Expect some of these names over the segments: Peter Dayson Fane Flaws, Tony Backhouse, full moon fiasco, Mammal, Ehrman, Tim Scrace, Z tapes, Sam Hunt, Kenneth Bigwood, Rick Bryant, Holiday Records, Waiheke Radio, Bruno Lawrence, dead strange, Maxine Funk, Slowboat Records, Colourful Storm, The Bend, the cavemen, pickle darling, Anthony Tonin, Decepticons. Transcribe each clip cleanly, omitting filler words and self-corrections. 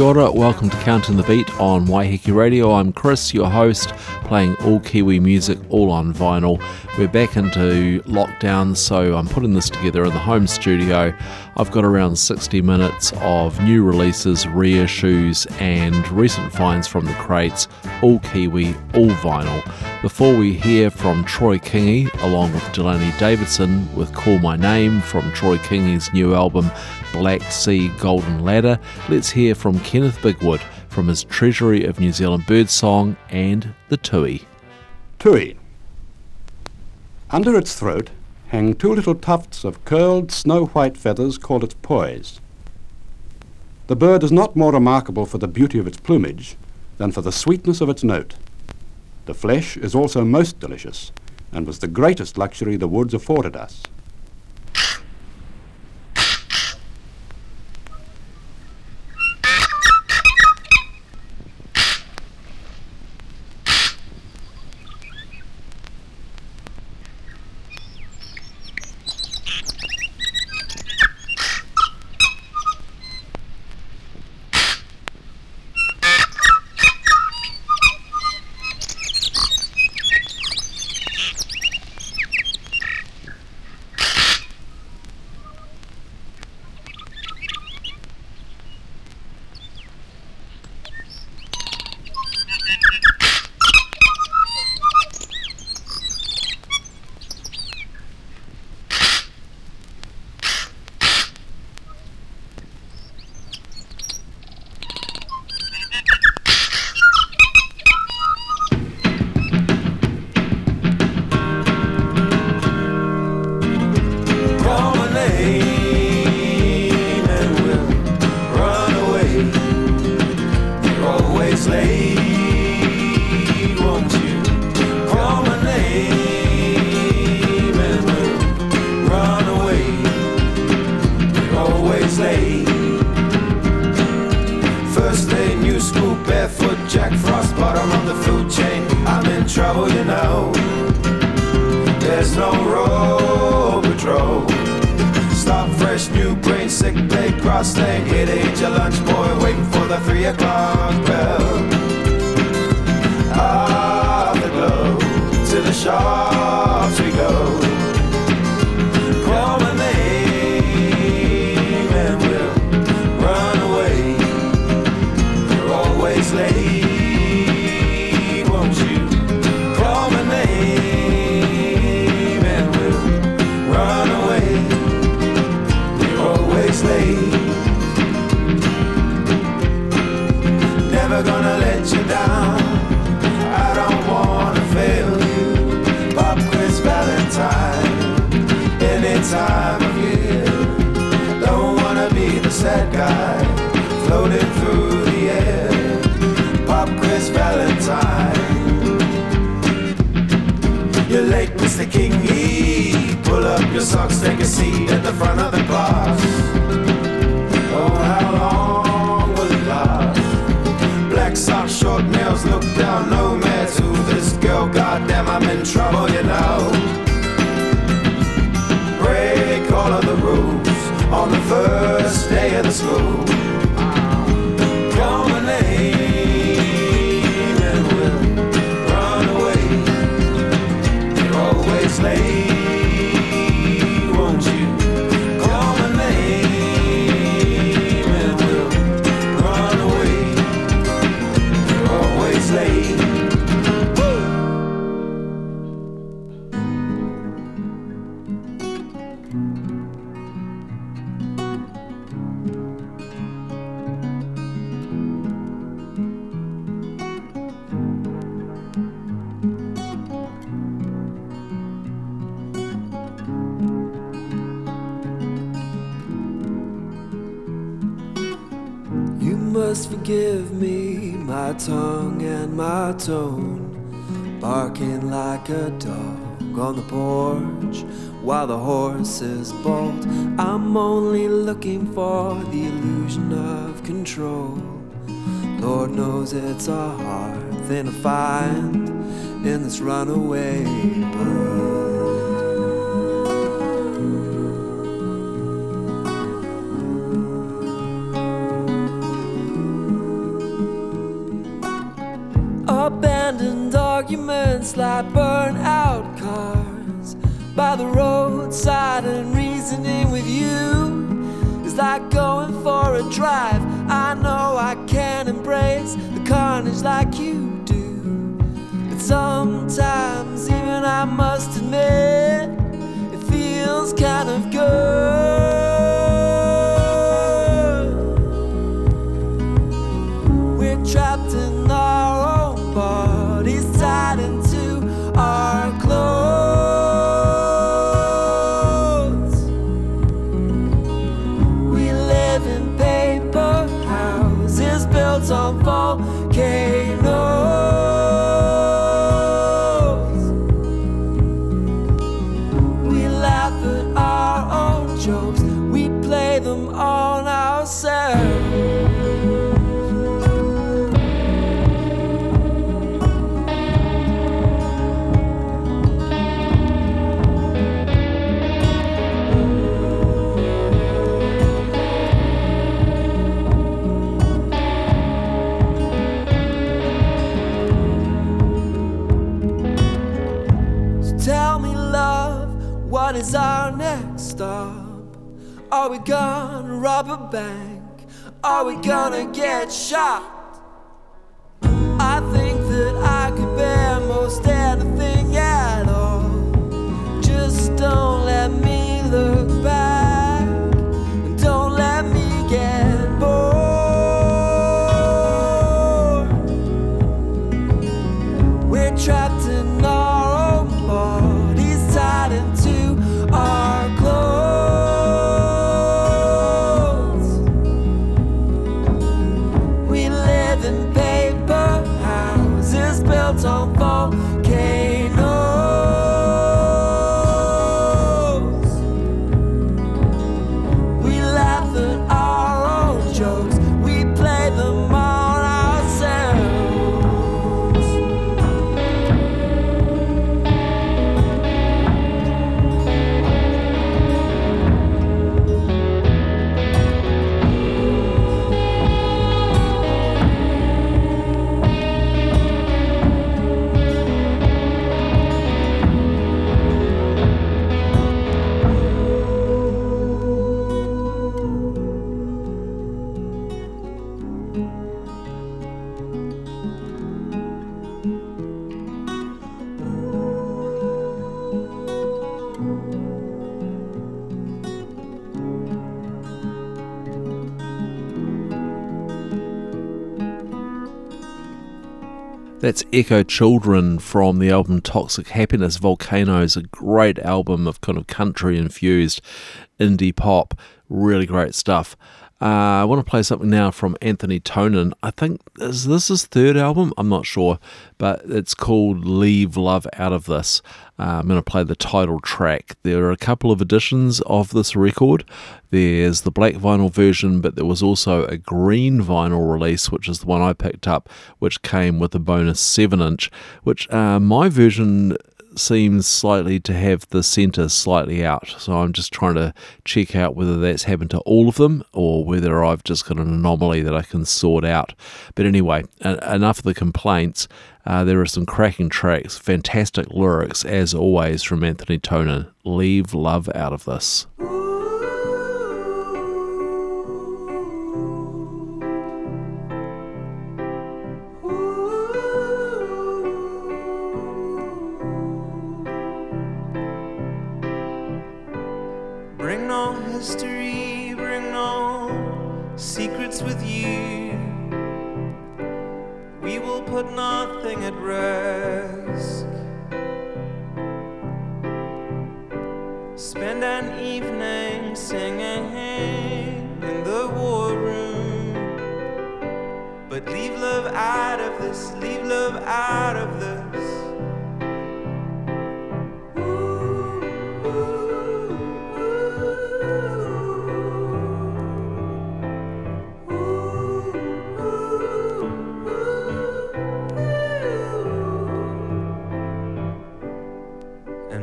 Kia ora, welcome to Counting the Beat on Waiheke Radio. I'm Chris, your host, playing all Kiwi music, all on vinyl. We're back into lockdown, so I'm putting this together in the home studio. I've got around 60 minutes of new releases, reissues, and recent finds from the crates, all Kiwi, all vinyl. Before we hear from Troy Kingi, along with Delaney Davidson, with Call My Name from Troy Kingi's new album, Black Sea Golden Ladder, let's hear from Kenneth Bigwood from his Treasury of New Zealand Birdsong and the Tui. Tui. Under its throat hang two little tufts of curled snow-white feathers called its poise. The bird is not more remarkable for the beauty of its plumage than for the sweetness of its note. The flesh is also most delicious and was the greatest luxury the woods afforded us. Forgive me, my tongue and my tone, barking like a dog on the porch while the horses bolt. I'm only looking for the illusion of control. Lord knows it's a hard thing to find in this runaway world. silence like burnt-out cars by the roadside, and reasoning with you is like going for a drive. I know I can't embrace the carnage like you do, but sometimes even I must admit it feels kind of good. Trapped in our own bodies, tied into our clothes. We live in paper houses built on volcanoes. We laugh at our own jokes, we play them on ourselves. What is our next stop? Are we gonna rob a bank? Are we gonna get shot? I think that I could bear most anything at all. Just don't let me look back, and don't let me get bored. We're trapped in our own bodies, tied into our clothes. We live in paper houses built on volcanoes. We laugh at our own jokes, we play them on That's Echo Children from the album Toxic Happiness Volcanoes, a great album of kind of country-infused indie pop, really great stuff. I want to play something now from Anthony Tonin. I think, is this his third album? I'm not sure, but it's called Leave Love Out of This. I'm going to play the title track. There are a couple of editions of this record. There's the black vinyl version, but there was also a green vinyl release, which is the one I picked up, which came with a bonus 7-inch, which my version seems slightly to have the centre slightly out, so I'm just trying to check out whether that's happened to all of them or whether I've just got an anomaly that I can sort out. But anyway, enough of the complaints. There are some cracking tracks, fantastic lyrics as always from Anthony Tonin. Leave Love Out of This. History, bring no secrets with you. We will put nothing at risk. Spend an evening singing in the war room, but leave love out of this, leave love out of this.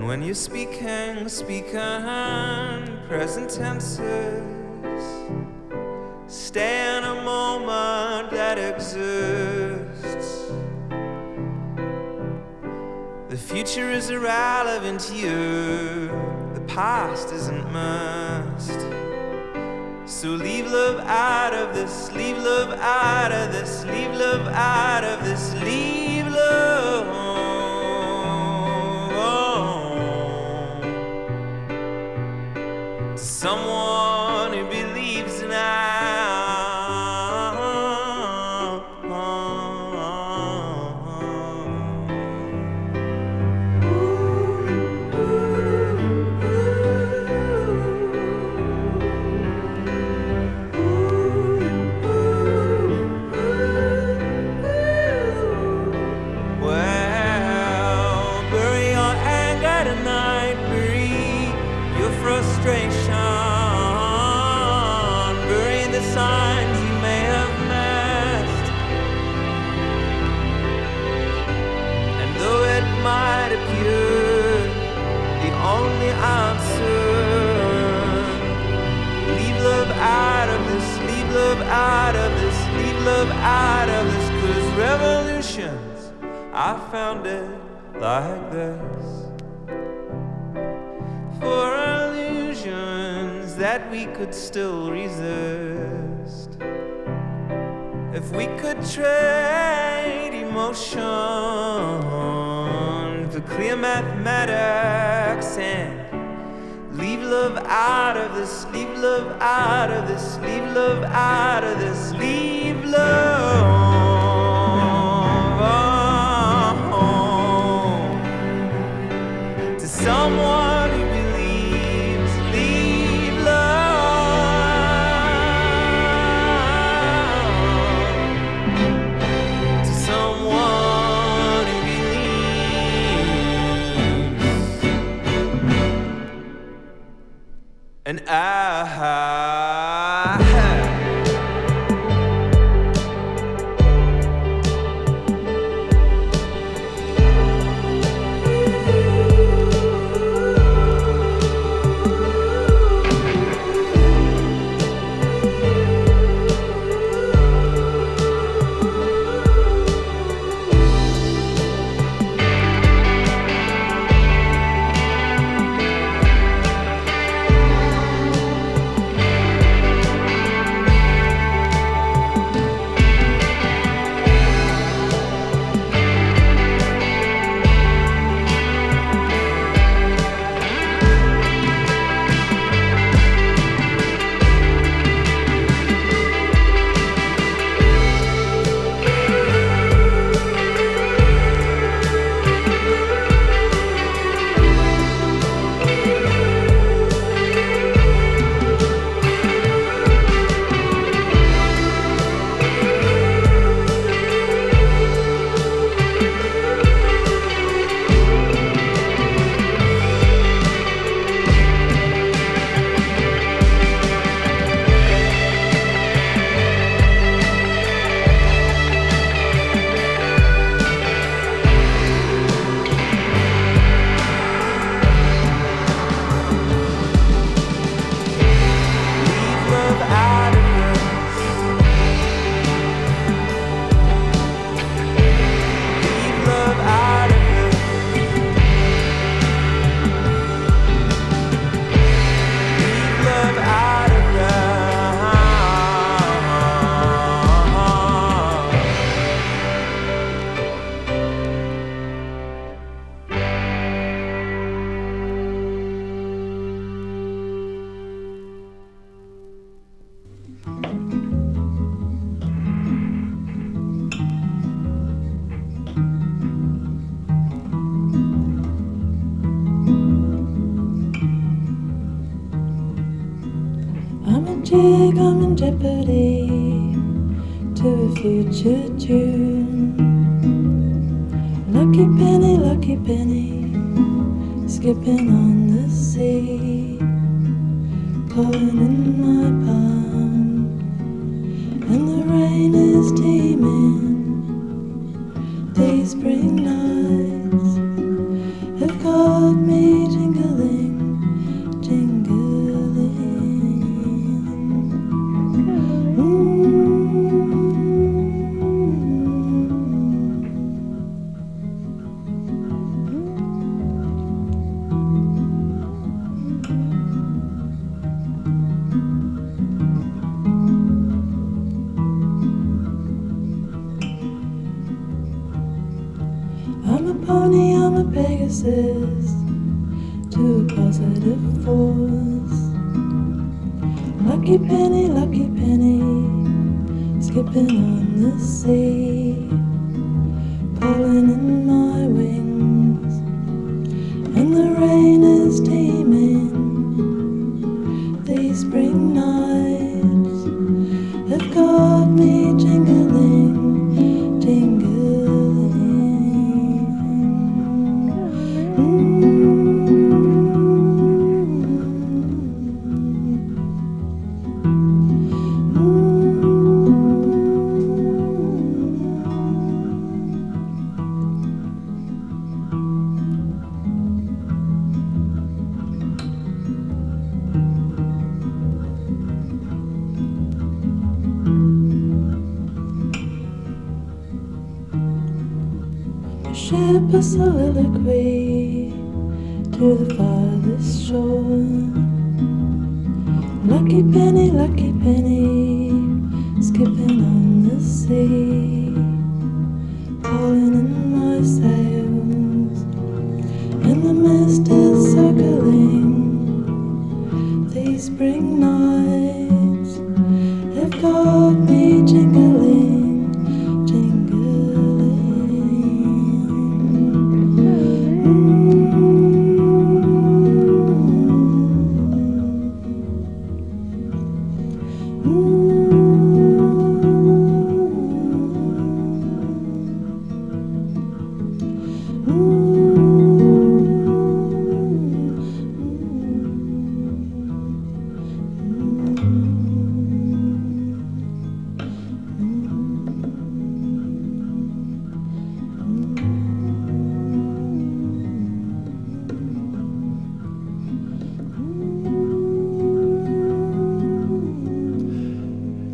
When you're speaking, speak on present tenses. Stay in a moment that exists. future is irrelevant to you, the past isn't must. So leave love out of this, leave love out of this, leave love out of this, leave love. Someone who believes in love. Well, bury your anger tonight, bury your frustration. Out of this, leave love out of this, 'cause revolutions I found it like this. For illusions that we could still resist, if we could trade emotion for clear mathematics and leave love out of this, leave love out of this, leave love out of this, leave love to someone who believes, leave love to someone. And I I'm in jeopardy to a future tune. Lucky penny, skipping on the sea, pouring in my palm, and the rain is teeming. These spring nights have caught me jingling, jingling. resist to positive force. Lucky penny, skipping on the sea, pulling in my wings, and the rain is teeming. These spring nights have got me jingling, Ship a soliloquy to the farthest shore. Lucky penny, skipping on the sea, pulling in my sails, and the mist is circling. These spring nights have got me jingling.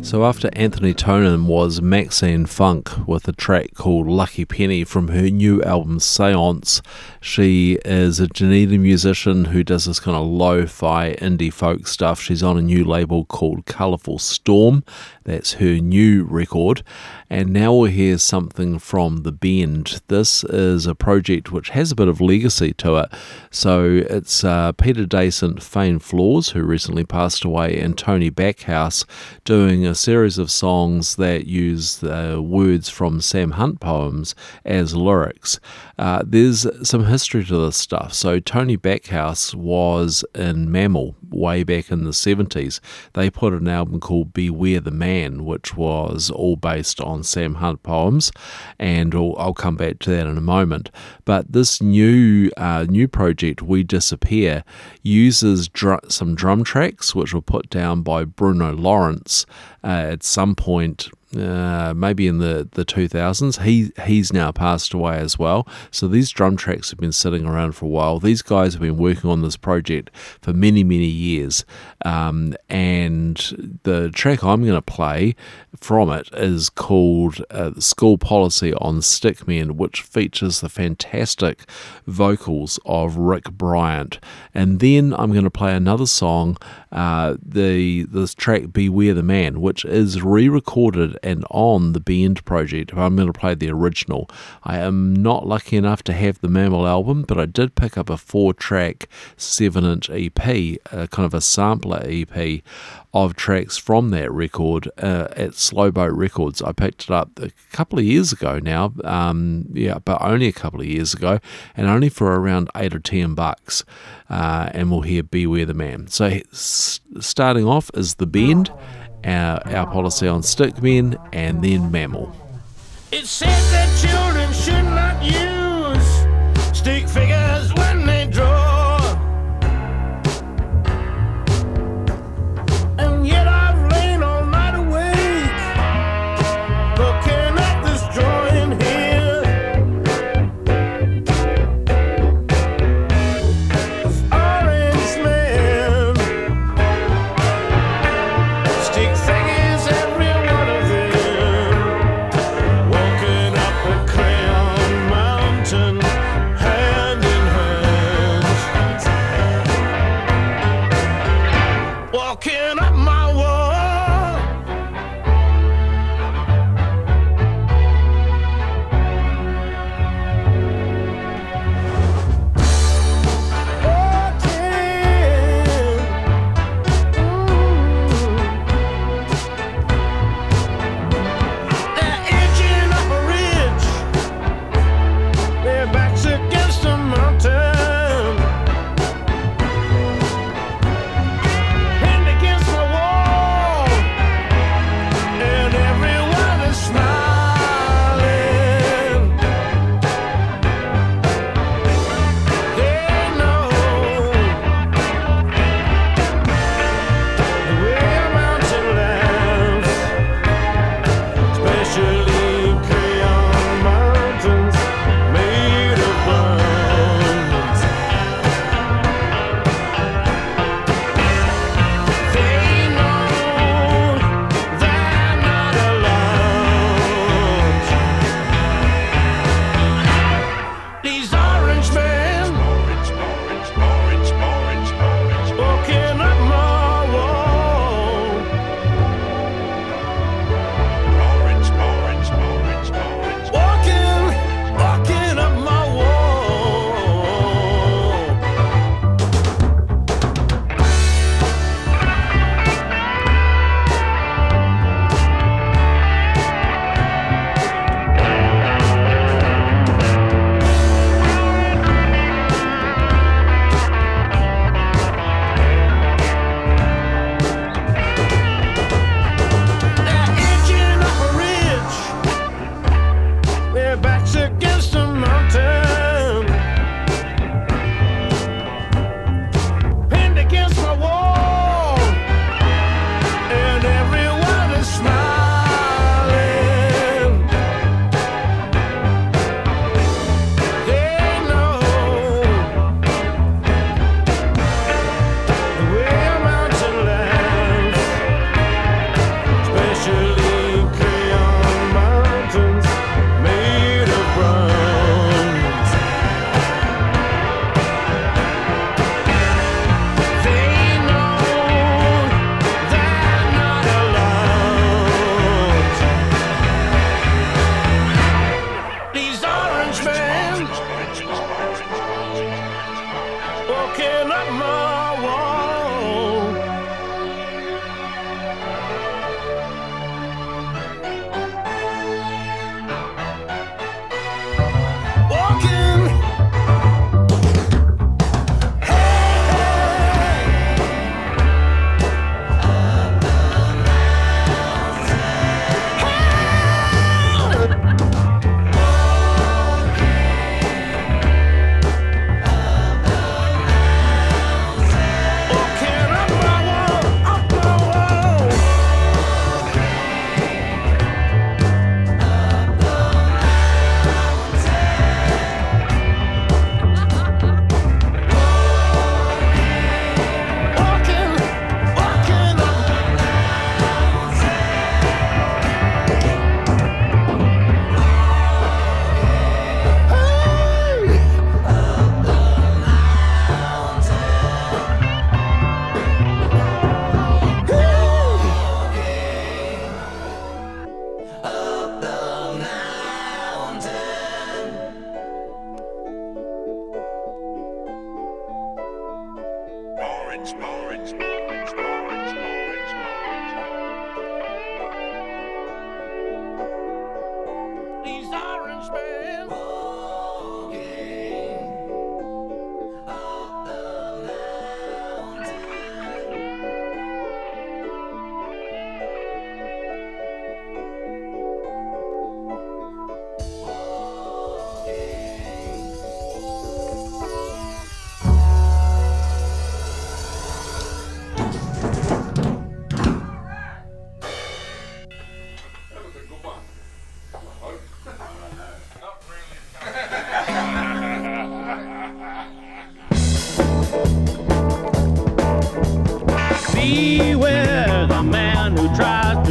So after Anthony Tonin was Maxine Funk with a track called Lucky Penny from her new album Seance. She is a Dunedin musician who does this kind of lo-fi indie folk stuff. She's on a new label called Colourful Storm. That's her new record. And now we'll hear something from The Bend. This is a project which has a bit of legacy to it. So it's Peter Dayson Fane Flaws, who recently passed away, and Tony Backhouse doing a series of songs that use the words from Sam Hunt poems as lyrics. There's some history to this stuff. So Tony Backhouse was in Mammal way back in the 70s. They put an album called Beware the Man, which was all based on Sam Hunt poems, and I'll come back to that in a moment. But this new project, We Disappear, uses some drum tracks which were put down by Bruno Lawrence at some point, maybe in the 2000s. He's now passed away as well. So these drum tracks have been sitting around for a while. These guys have been working on this project for many, many years. And the track I'm going to play from it is called School Policy on Stickmen, which features the fantastic vocals of Rick Bryant. And then I'm going to play another song, this track Beware the Man, which is re-recorded and on the Bend project. I'm going to play the original. I am not lucky enough to have the Mammal album, but I did pick up a 4-track 7-inch EP, kind of a sampler EP of tracks from that record at Slowboat Records. I picked it up a couple of years ago now, but only a couple of years ago, and only for around $8 or $10. And we'll hear Beware the Man. So starting off is The Bend, our policy on stickmen, and then Mammal. It said that children should not use stick figures when they draw, and yet I've lain all night awake looking at this drawing here of orange men. Stick figures, every one of them, walking up a crayon mountain hand in hand, walking up my wall.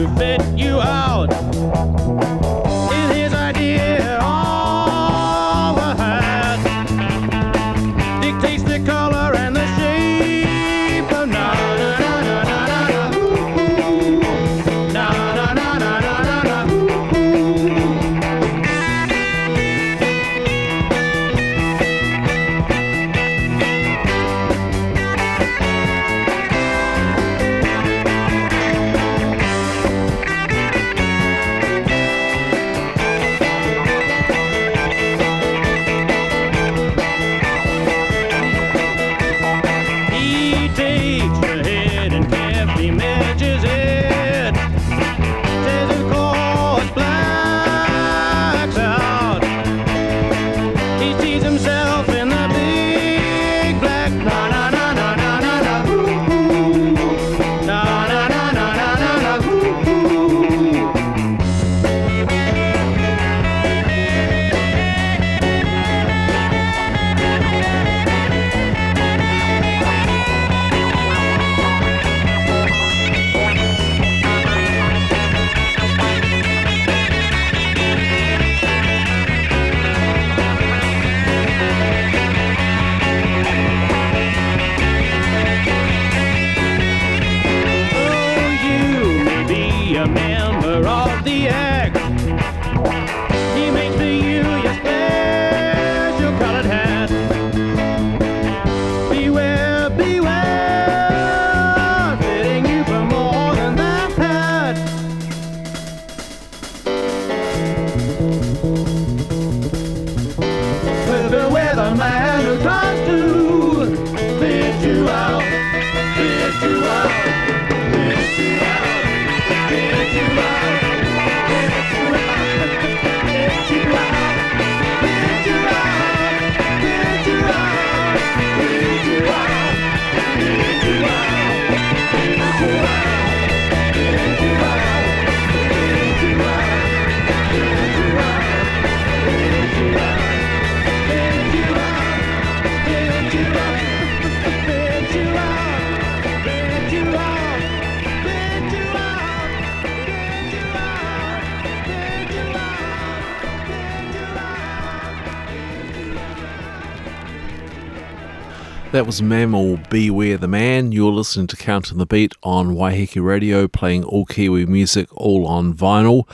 to fit you out. Is his idea all a hat? Dictates the color and the shape of na na na na na na na na na na na That was Mammal, Beware the Man. You're listening to Counting the Beat on Waiheke Radio, playing all Kiwi music, all on vinyl.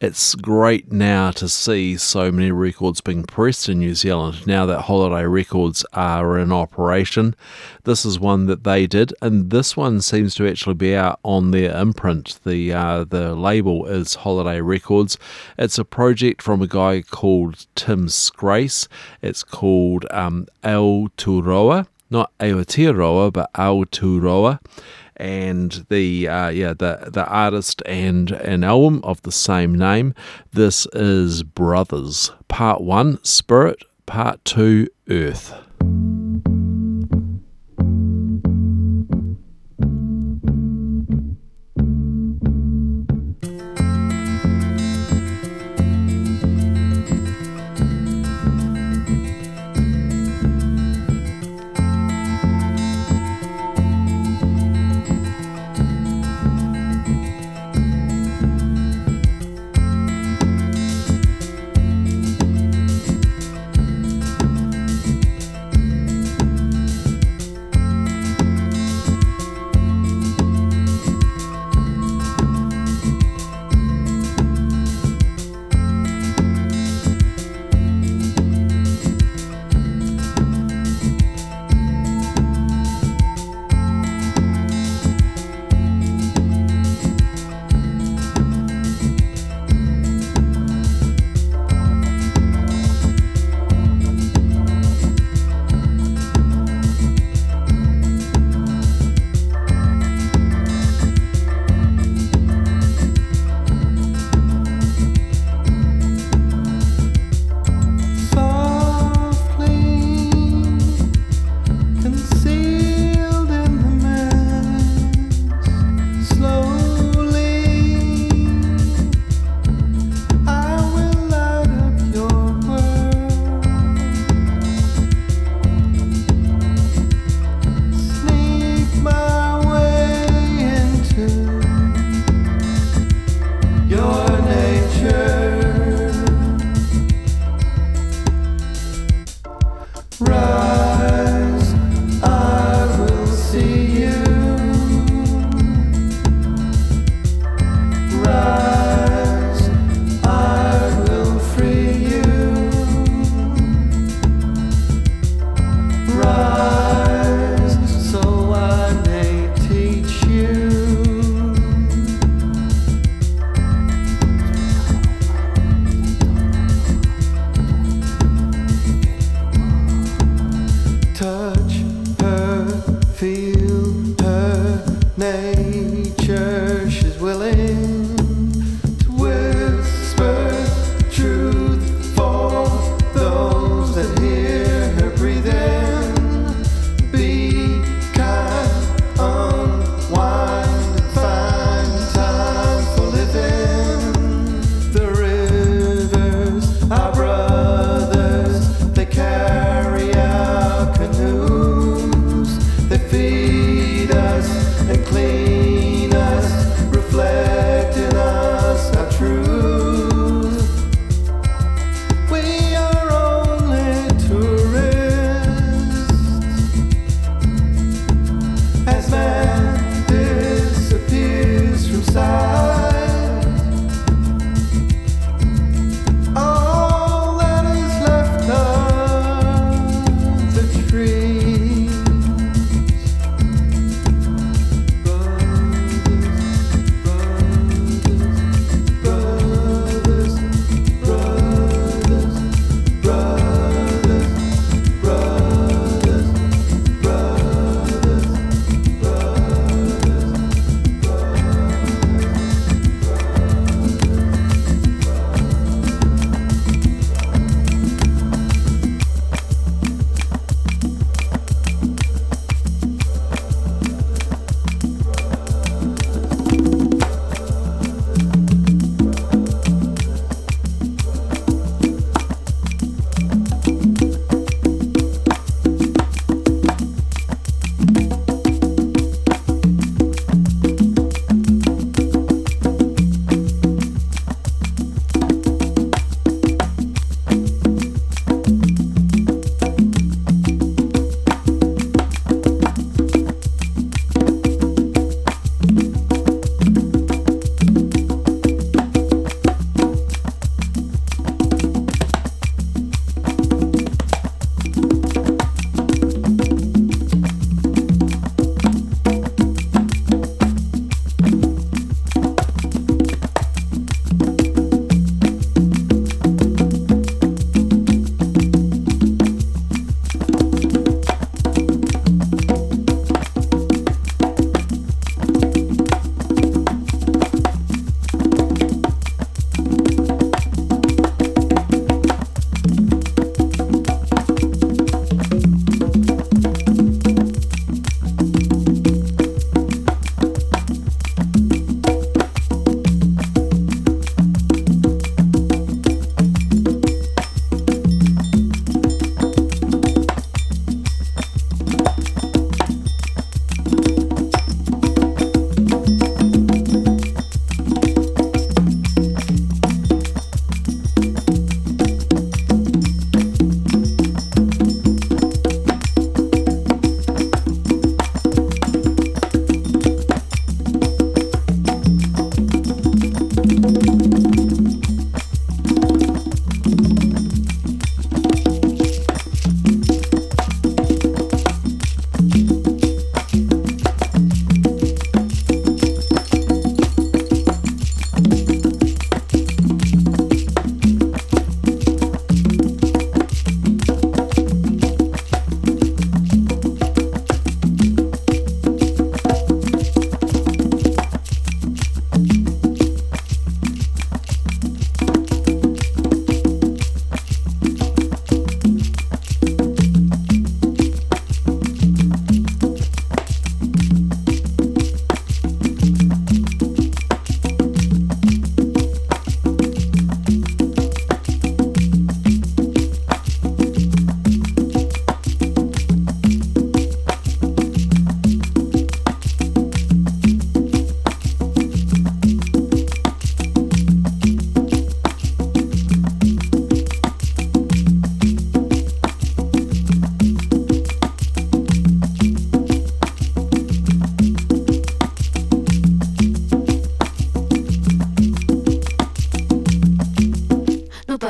It's great now to see so many records being pressed in New Zealand, now that Holiday Records are in operation. This is one that they did, and this one seems to actually be out on their imprint. The label is Holiday Records. It's a project from a guy called Tim Scrace. It's called Aoturoa. Not Aotearoa, but Aoturoa, and the artist and an album of the same name. This is Brothers, Part 1, Spirit, Part 2, Earth.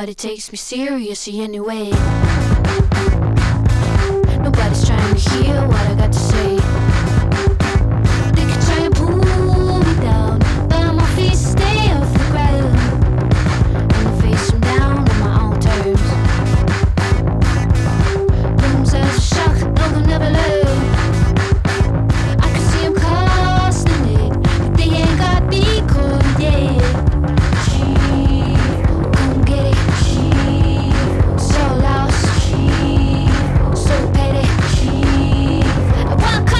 Nobody takes me seriously anyway. Nobody's trying to hear what I got to say. They can try and pull me down, but my feet stay off the ground, and I face them down on my own terms. Rooms as a shock, no, they'll never learn. Welcome.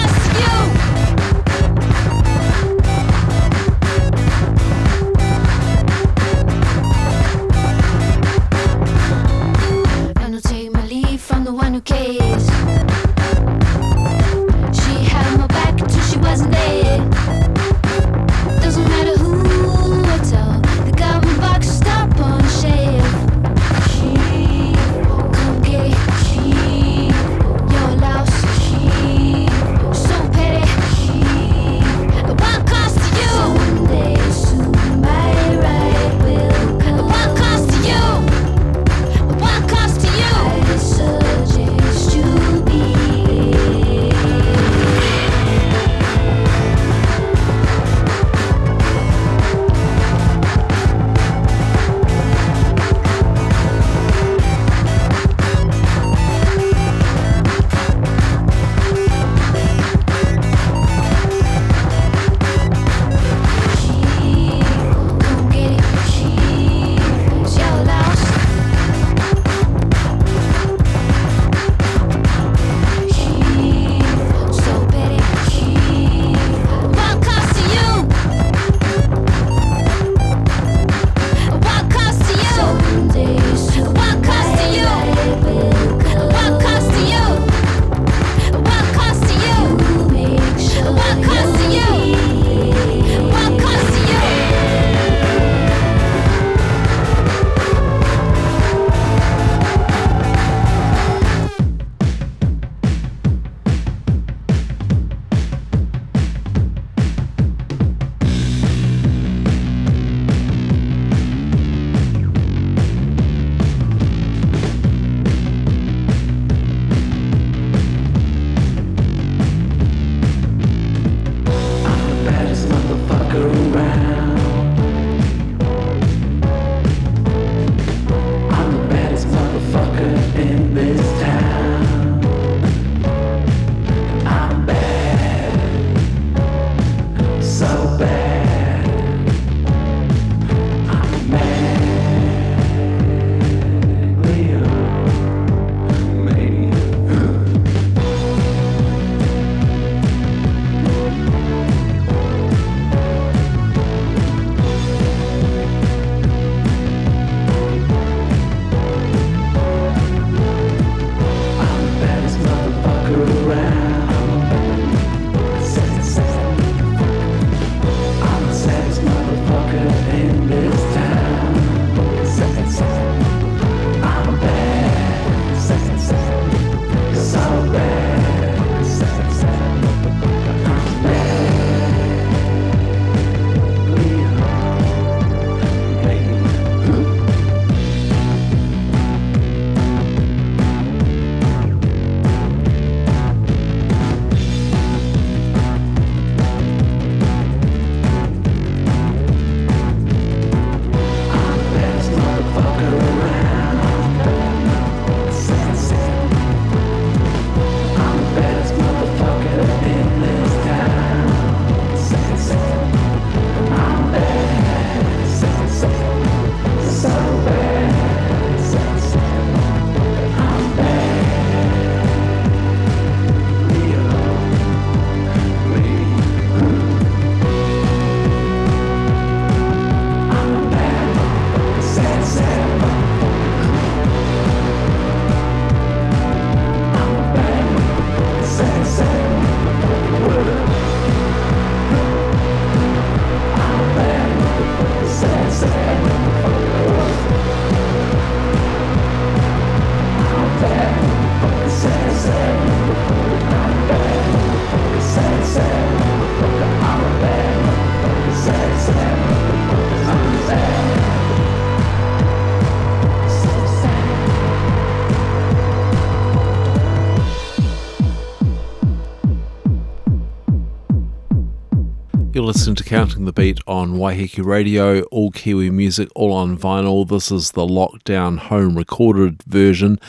listening to Counting the Beat on Waiheke Radio, all Kiwi music, all on vinyl. This is the lockdown home recorded version.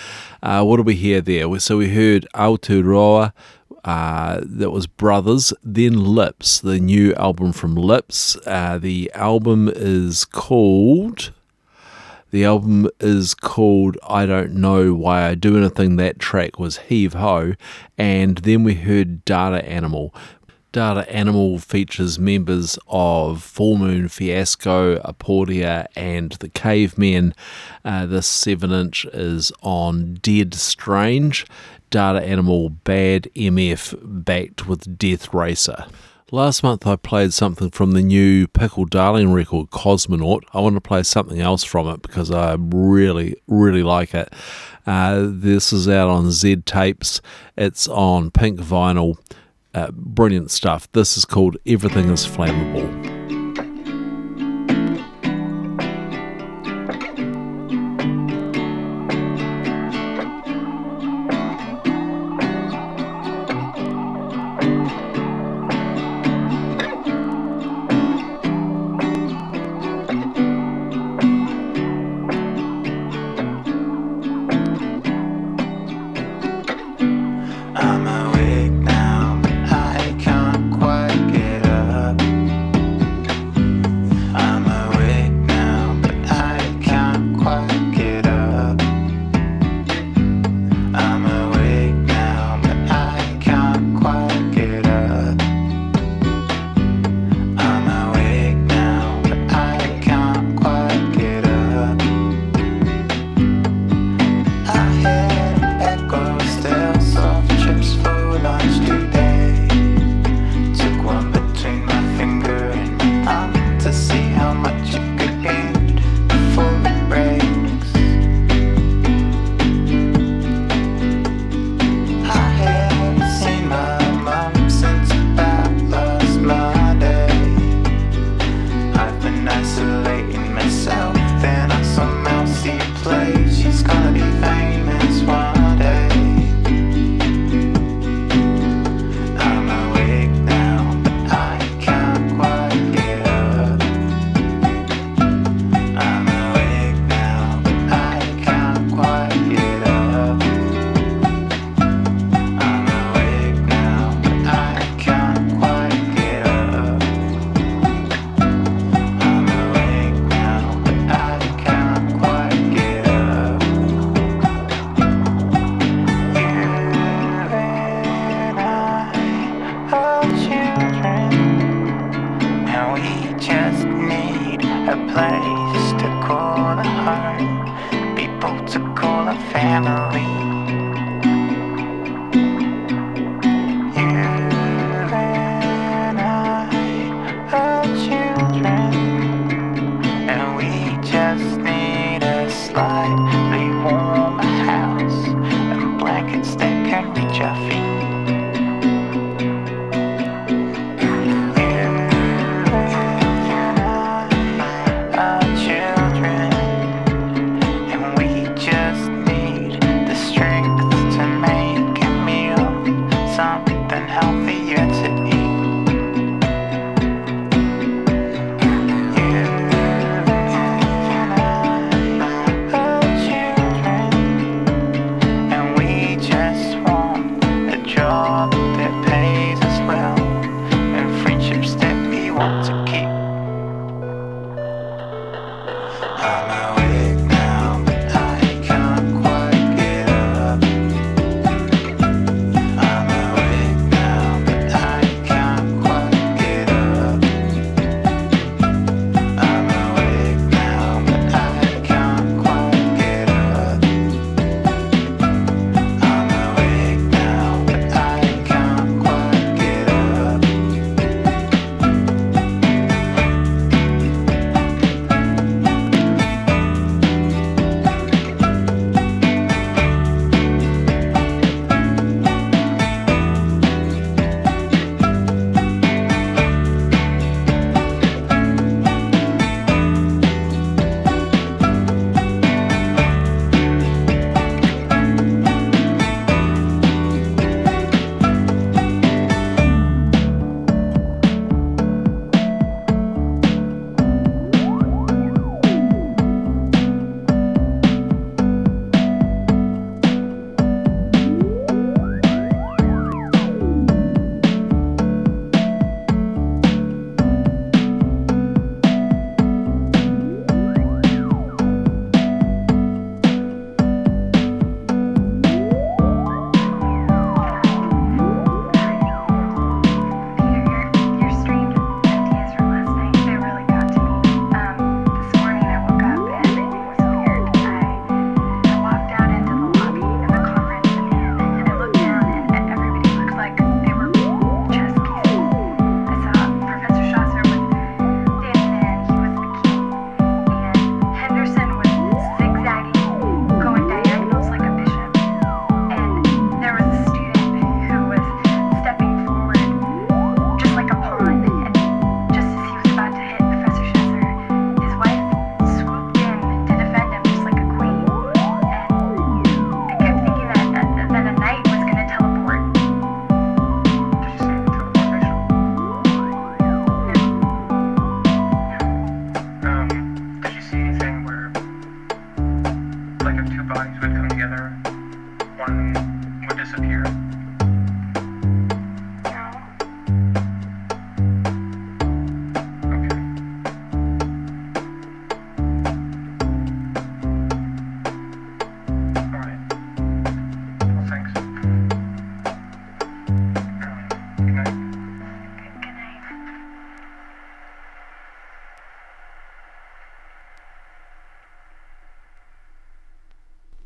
What do we hear there? So we heard Aoturoa, that was Brothers, then Lips, the new album from Lips. The album is called I Don't Know Why I Do Anything. That track was Heave Ho. And then we heard Data Animal. Data Animal features members of Full Moon Fiasco, Aporia, and the Cavemen. This 7-inch is on Dead Strange. Data Animal Bad MF backed with Death Racer. Last month I played something from the new Pickle Darling record, Cosmonaut. I want to play something else from it because I really, really like it. This is out on Z tapes. It's on pink vinyl. Brilliant stuff. This is called Everything is Flammable.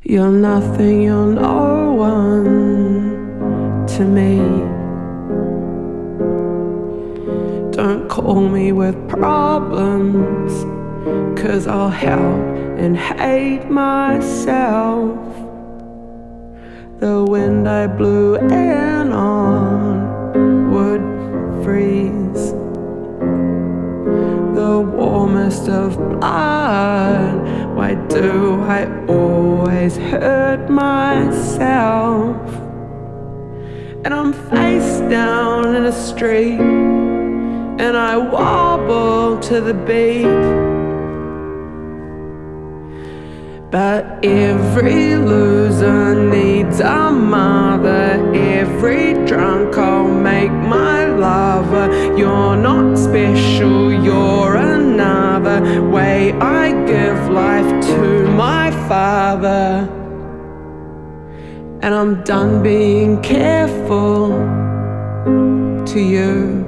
You're nothing, you're no one to me. Don't call me with problems, 'cause I'll help and hate myself. The wind I blew in on would freeze. The warmest of blood. Why do I always hurt myself? And I'm face down in a street, and I wobble to the beat. But every loser needs a mother. Every drunk I'll make my lover. You're not special, you're another way I give life to my father. And I'm done being careful to you.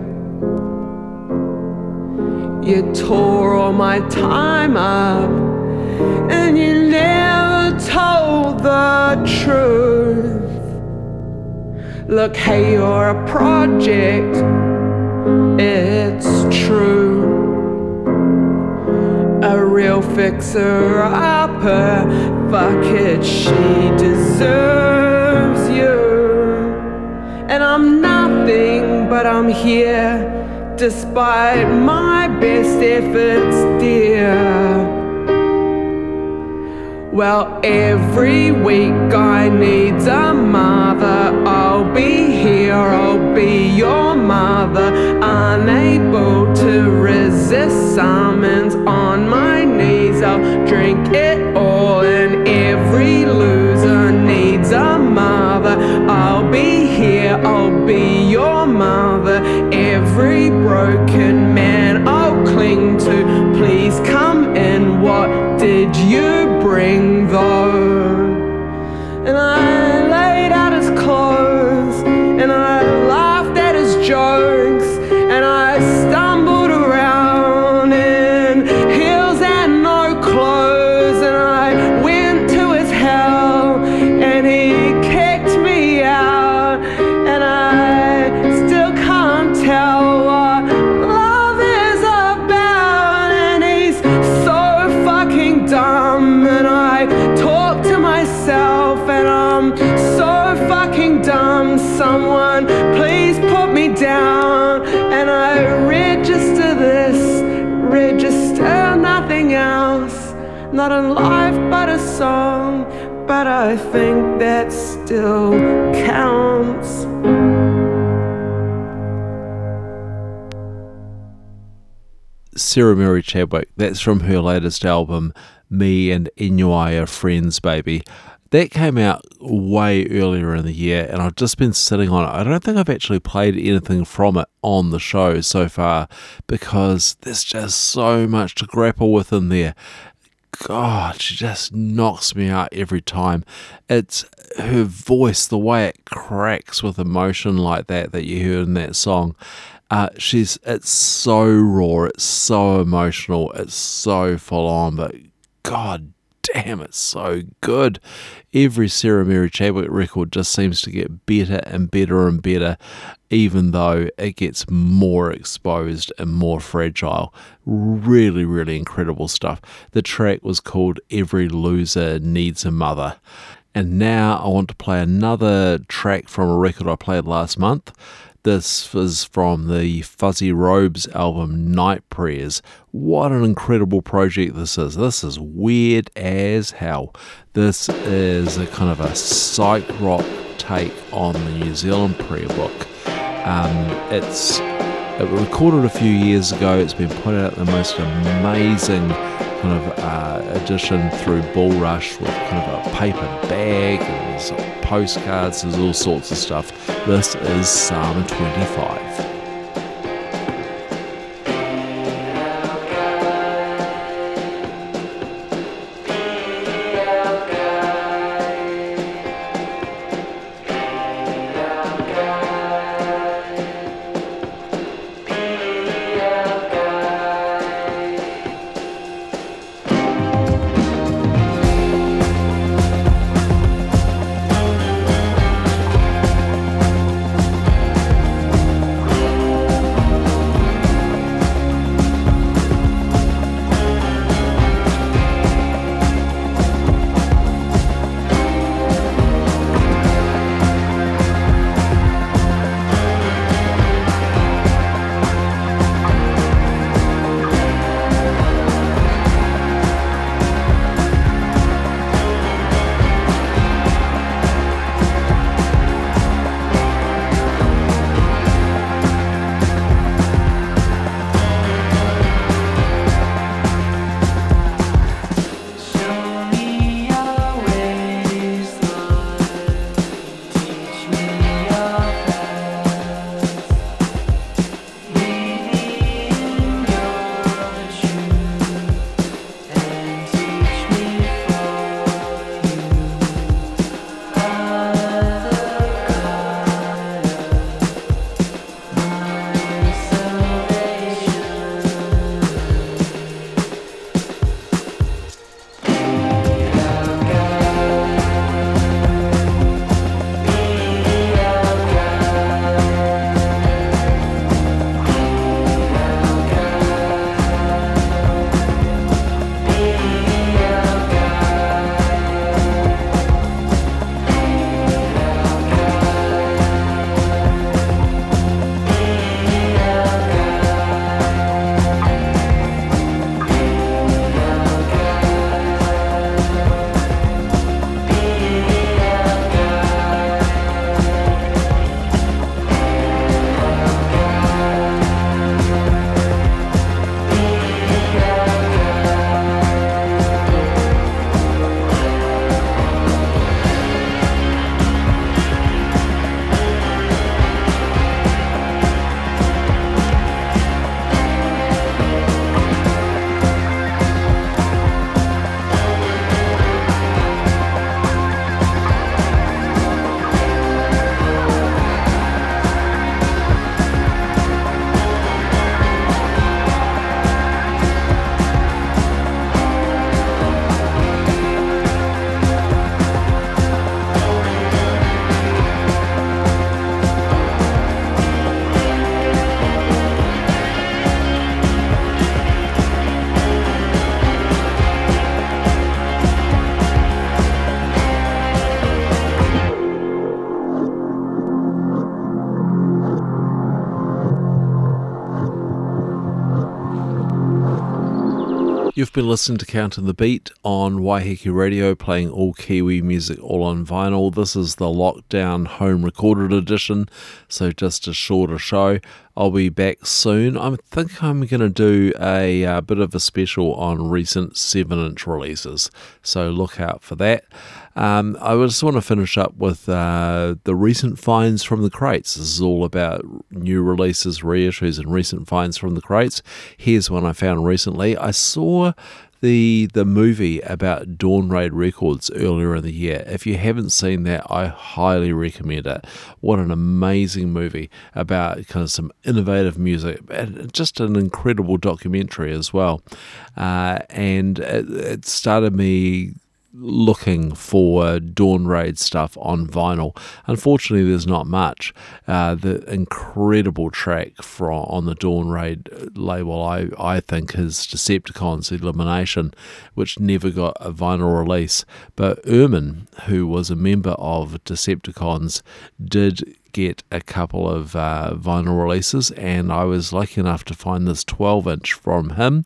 You tore all my time up, and you never told the truth. Look, hey, you're a project, it's true. A real fixer-upper, fuck it, she deserves you. And I'm nothing, but I'm here, despite my best efforts, dear. Well, every week I needs a mother. I'll be here, I'll be your mother. Unable to resist summons, on my knees I'll drink it all. And every loser needs a mother. I'll be here, I'll be your mother. Every broken man I'll cling to. Please come in, what did you bring though? And I laid out his clothes, and I laughed at his jokes, and I stumbled around in heels and no clothes, and I went to his hell, and he kicked me out, and I still can't tell what love is about, and he's so fucking dumb. And I'm so fucking dumb. Someone please put me down. And I register this, register nothing else. Not in life but a song, but I think that still counts. Sarah Mary Chadwick, that's from her latest album, Me and Inuai Are Friends, Baby. That came out way earlier in the year, and I've just been sitting on it. I don't think I've actually played anything from it on the show so far, because there's just so much to grapple with in there. God, she just knocks me out every time. It's her voice, the way it cracks with emotion like that that you heard in that song. It's so raw, it's so emotional, it's so full on, but God damn, it's so good. Every Sarah Mary Chadwick record just seems to get better and better and better, even though it gets more exposed and more fragile. Really, really incredible stuff. The track was called Every Loser Needs a Mother. And now I want to play another track from a record I played last month. This is from the Fuzzy Robes album, Night Prayers. What an incredible project this is. This is weird as hell. This is a kind of a psych rock take on the New Zealand prayer book. It was recorded a few years ago. It's been put out the most amazing kind of edition through Bulrush, with kind of a paper bag and sort of postcards. There's all sorts of stuff. This is Psalm 25. You've been listening to Count and the Beat on Waiheke Radio, playing all Kiwi music all on vinyl. This is the lockdown home recorded edition, so just a shorter show. I'll be back soon. I think I'm going to do a bit of a special on recent 7-inch releases, so look out for that. I just want to finish up with the recent finds from the crates. This is all about new releases, reissues, and recent finds from the crates. Here's one I found recently. I saw the movie about Dawn Raid Records earlier in the year. If you haven't seen that, I highly recommend it. What an amazing movie about kind of some innovative music, and just an incredible documentary as well. And it started me looking for Dawn Raid stuff on vinyl. Unfortunately, there's not much. The incredible track on the Dawn Raid label, I think, is Decepticons Elimination, which never got a vinyl release. But Ehrman, who was a member of Decepticons, did get a couple of vinyl releases, and I was lucky enough to find this 12-inch from him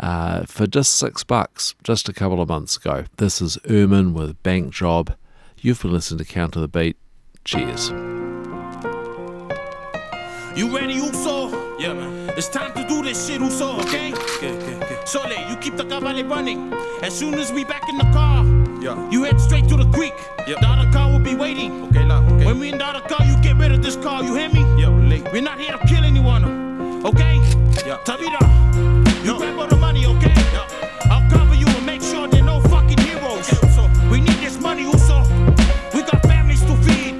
for just $6, just a couple of months ago. This is Ehrman with Bank Job. You've been listening to Counter the Beat. Cheers. You ready, Uso? Yeah, man. It's time to do this shit, Uso, okay? Okay. Sole, you keep the cavalry running. As soon as we back in the car, yeah, you head straight to the creek. Yep. The other car will be waiting. Okay. When we in the other car, you get rid of this car, you hear me? Yep. We're not here to kill anyone, okay? Yep. Tavira, you grab all the money, okay? Yep. I'll cover you and make sure there are no fucking heroes. Okay, so we need this money, Uso. We got families to feed.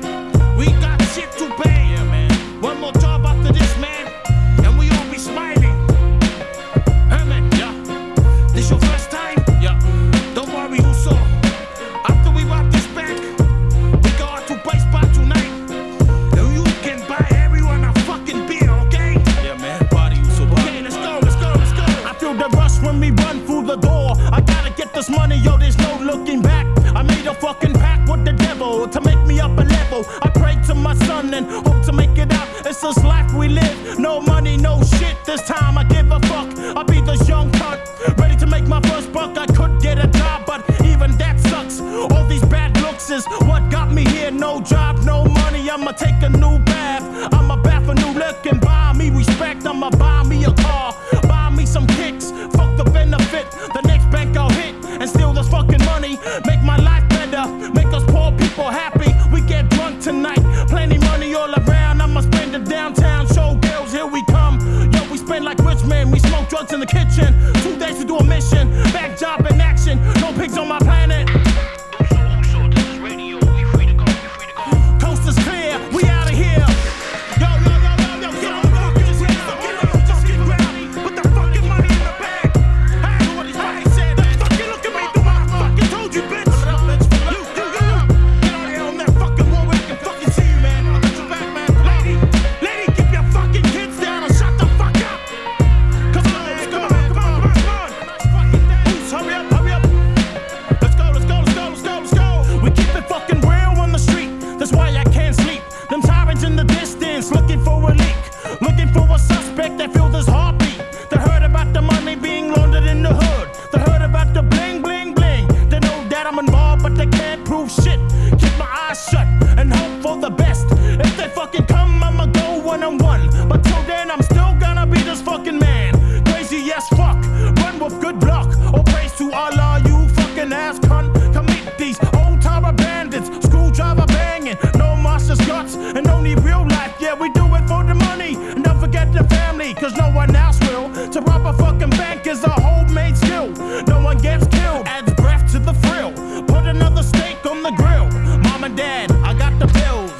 We got shit to pay. Yeah, man. One more job after this, man, and we all be smiling. Hey, man. Yeah. This your first time? Yeah. Don't worry, Uso. This money, yo, there's no looking back. I made a fucking pact with the devil to make me up a level. I prayed to my son and hope to make it out. It's this life we live, no money, no shit. This time I give a fuck, I'll be this young cunt, ready to make my first buck. I could get a job, but even that sucks. All these bad looks is what got me here. No job, no money, I'ma take a new bath. I'ma bath a new look and buy me respect. I'ma buy me a car, buy me some kicks. Fuck the benefit, the next bank I'll hit. And steal this fucking money, make my life better, make us poor people happy. We get drunk tonight, plenty money all around. I'ma spend it downtown, show girls, here we come. Yo, we spend like rich men, we smoke drugs in the kitchen. 2 days to do a mission, back job in action. No pigs on my planet. So this is radio, we free to go, we free to go. Coast is clear, we out of here. Adds breath to the frill. Put another steak on the grill. Mom and dad, I got the bills.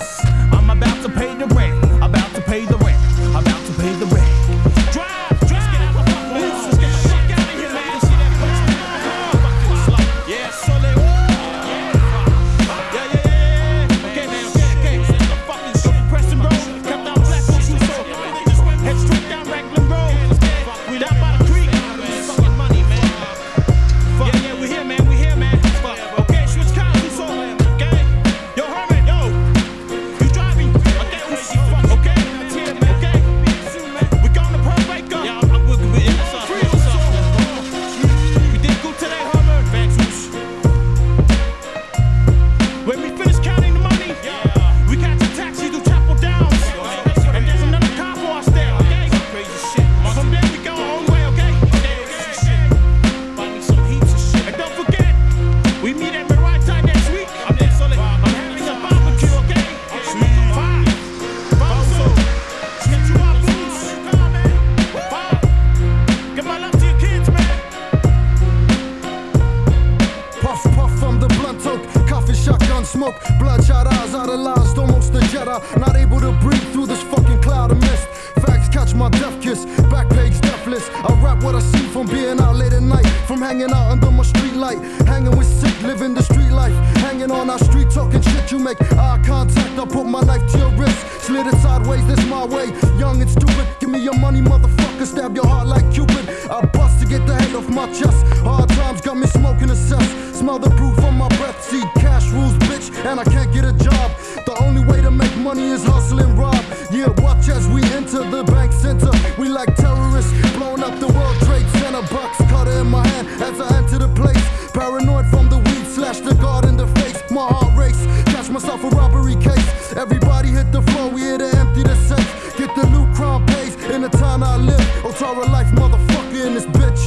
smoke. Bloodshot eyes idolized, almost a Jedi. Not able to breathe through this fucking cloud of mist. Facts catch my death kiss, back page deathless. I rap what I see from being out late at night, from hanging out under my street light, hanging with sick, living the street life, hanging on our street talking shit. You make eye contact, I put my knife to your wrist, slid it sideways, that's my way. Young and stupid, give me your money, motherfucker, stab your heart like Cupid. I bust to get the hate off my chest. Hard times got me smoking a cess. Smell the proof on my breath, see cash rules, bitch, and I can't get a job. The only way to make money is hustle and rob. Yeah, watch as we enter the bank center. We like terrorists, blowing up the World Trade Center. Box cutter in my hand as I enter the place. Paranoid from the weed, slash the guard in the face. My heart race, catch myself a robbery case. Everybody hit the floor, we here to empty the safe. Get the new crown pays in the time I live. Aoturoa life, motherfucker, in this bitch.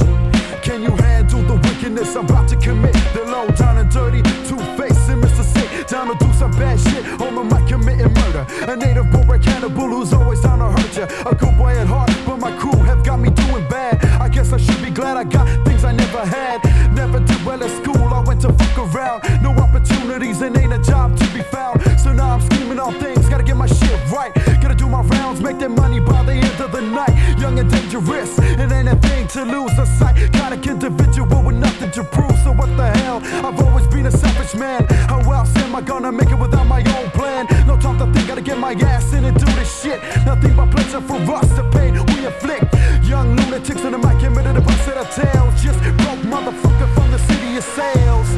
Can you handle the wickedness I'm about to commit? The low, down and dirty, two-faced and Mr. Sick. Down to do some bad shit, on the mic committing murder. A native born cannibal who's always down to hurt ya. A good boy at heart, but my crew have got me doing bad. I guess I should be glad I got things I never had. Never did well at school, I went to fuck around. No opportunities and ain't a job to be found. So now I'm scheming all things, gotta get my shit right. Gotta do my rounds, make that money by the end of the night. Young and dangerous, it ain't a thing to lose a sight. Chronic individual with nothing to prove, so what the hell? I've always been a selfish man. How else am I gonna make it without my own plan? No time to think, gotta get my ass in and do this shit. Nothing but pleasure for us, the pain we inflict. Young lunatics on the mic, committed a bust at our tails. Just broke motherfucker from the city of sales.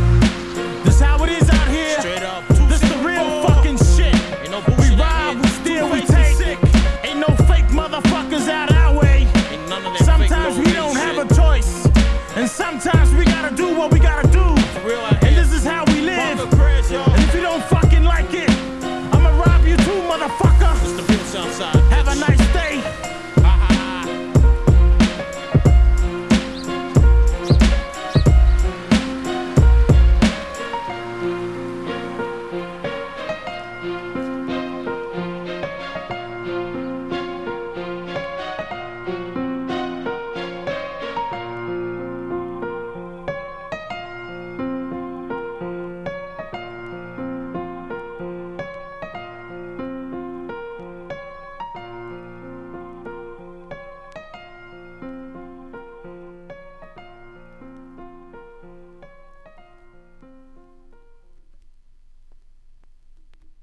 This how it is out here. Straight up. This the real fucking shit. Ain't no bullshit. We ride, we steal, we take. Sick. Ain't no fake motherfuckers out our way. Ain't none of that. Sometimes we don't have a choice. And sometimes we gotta do what we gotta do.